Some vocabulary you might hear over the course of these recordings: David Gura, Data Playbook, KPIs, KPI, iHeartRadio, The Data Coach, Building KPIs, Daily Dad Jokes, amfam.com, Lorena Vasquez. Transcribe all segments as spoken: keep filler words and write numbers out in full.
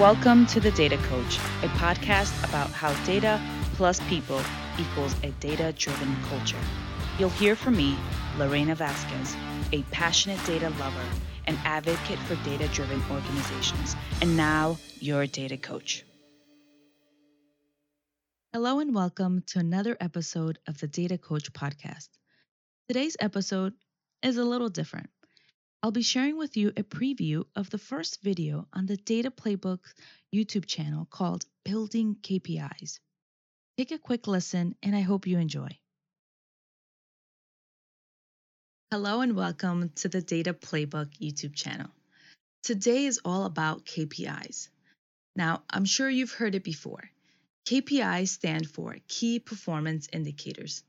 Welcome to The Data Coach, a podcast about how data plus people equals a data-driven culture. You'll hear from me, Lorena Vasquez, a passionate data lover, an advocate for data-driven organizations, and now your data coach. Hello and welcome to another episode of the Data Coach podcast. Today's episode is a little different. I'll be sharing with you a preview of the first video on the Data Playbook YouTube channel called Building K P Is. Take a quick listen, and I hope you enjoy. Hello and welcome to the Data Playbook YouTube channel. Today is all about K P Is. Now, I'm sure you've heard it before. K P Is stand for Key Performance Indicators.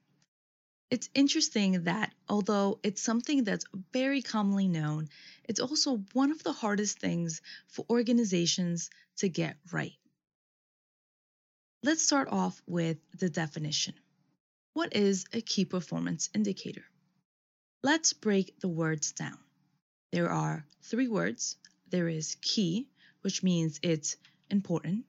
It's interesting that although it's something that's very commonly known, it's also one of the hardest things for organizations to get right. Let's start off with the definition. What is a key performance indicator? Let's break the words down. There are three words. There is key, which means it's important.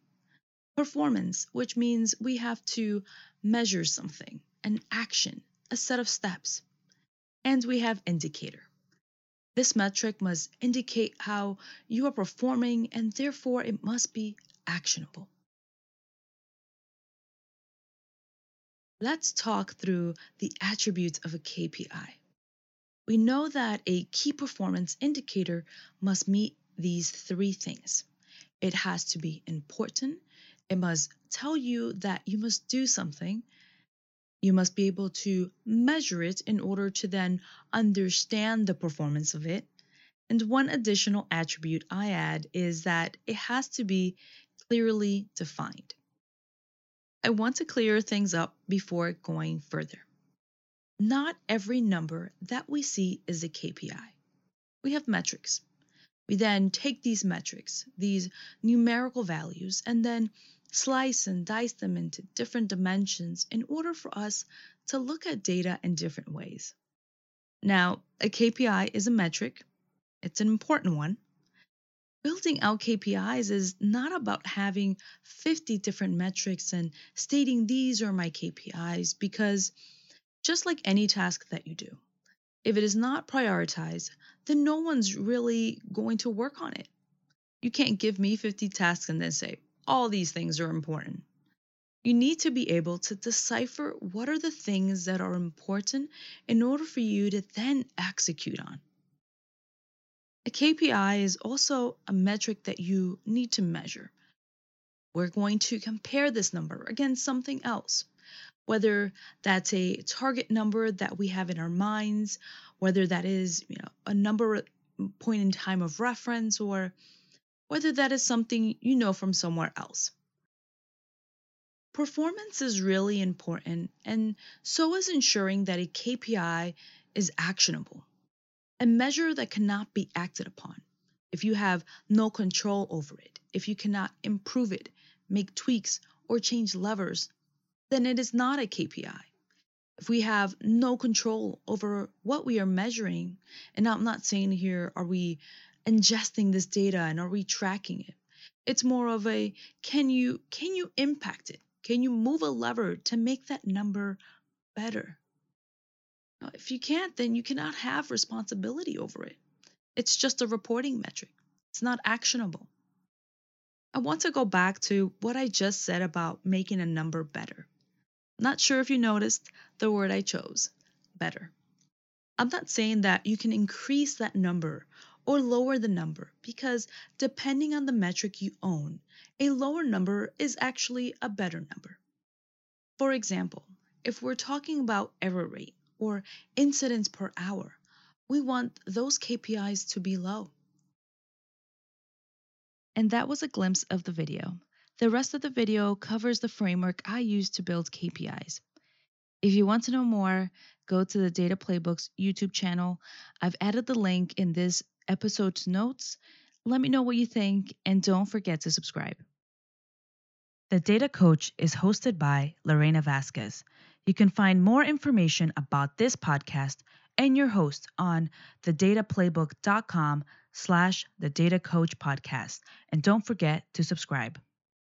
Performance, which means we have to measure something, an action, a set of steps, and we have indicator. This metric must indicate how you are performing, and therefore it must be actionable. Let's talk through the attributes of a K P I. We know that a key performance indicator must meet these three things. It has to be important. It must tell you that you must do something. You must be able to measure it in order to then understand the performance of it. And one additional attribute I add is that it has to be clearly defined. I want to clear things up before going further. Not every number that we see is a K P I. We have metrics. We then take these metrics, these numerical values, and then slice and dice them into different dimensions in order for us to look at data in different ways. Now, a K P I is a metric. It's an important one. Building out K P Is is not about having fifty different metrics and stating these are my K P Is, because just like any task that you do, if it is not prioritized, then no one's really going to work on it. You can't give me fifty tasks and then say, all these things are important. You need to be able to decipher what are the things that are important in order for you to then execute on. A K P I is also a metric that you need to measure. We're going to compare this number against something else, whether that's a target number that we have in our minds, whether that is, you know, a number point in time of reference, or whether that is something you know from somewhere else. Performance is really important, and so is ensuring that a K P I is actionable, a measure that cannot be acted upon if you have no control over it. If you cannot improve it, make tweaks, or change levers, then it is not a K P I. If we have no control over what we are measuring, and I'm not saying here are we ingesting this data and are we tracking it? It's more of a, can you can you impact it? Can you move a lever to make that number better? Now, if you can't, then you cannot have responsibility over it. It's just a reporting metric. It's not actionable. I want to go back to what I just said about making a number better. Not sure if you noticed the word I chose, better. I'm not saying that you can increase that number or lower the number, because depending on the metric you own, a lower number is actually a better number. For example, if we're talking about error rate or incidents per hour, we want those K P Is to be low. And that was a glimpse of the video. The rest of the video covers the framework I use to build K P Is. If you want to know more, go to the Data Playbook's YouTube channel. I've added the link in this episode's notes. Let me know what you think, and don't forget to subscribe. The Data Coach is hosted by Lorena Vasquez. You can find more information about this podcast and your host on the data playbook dot com slash The Data Coach Podcast. And don't forget to subscribe.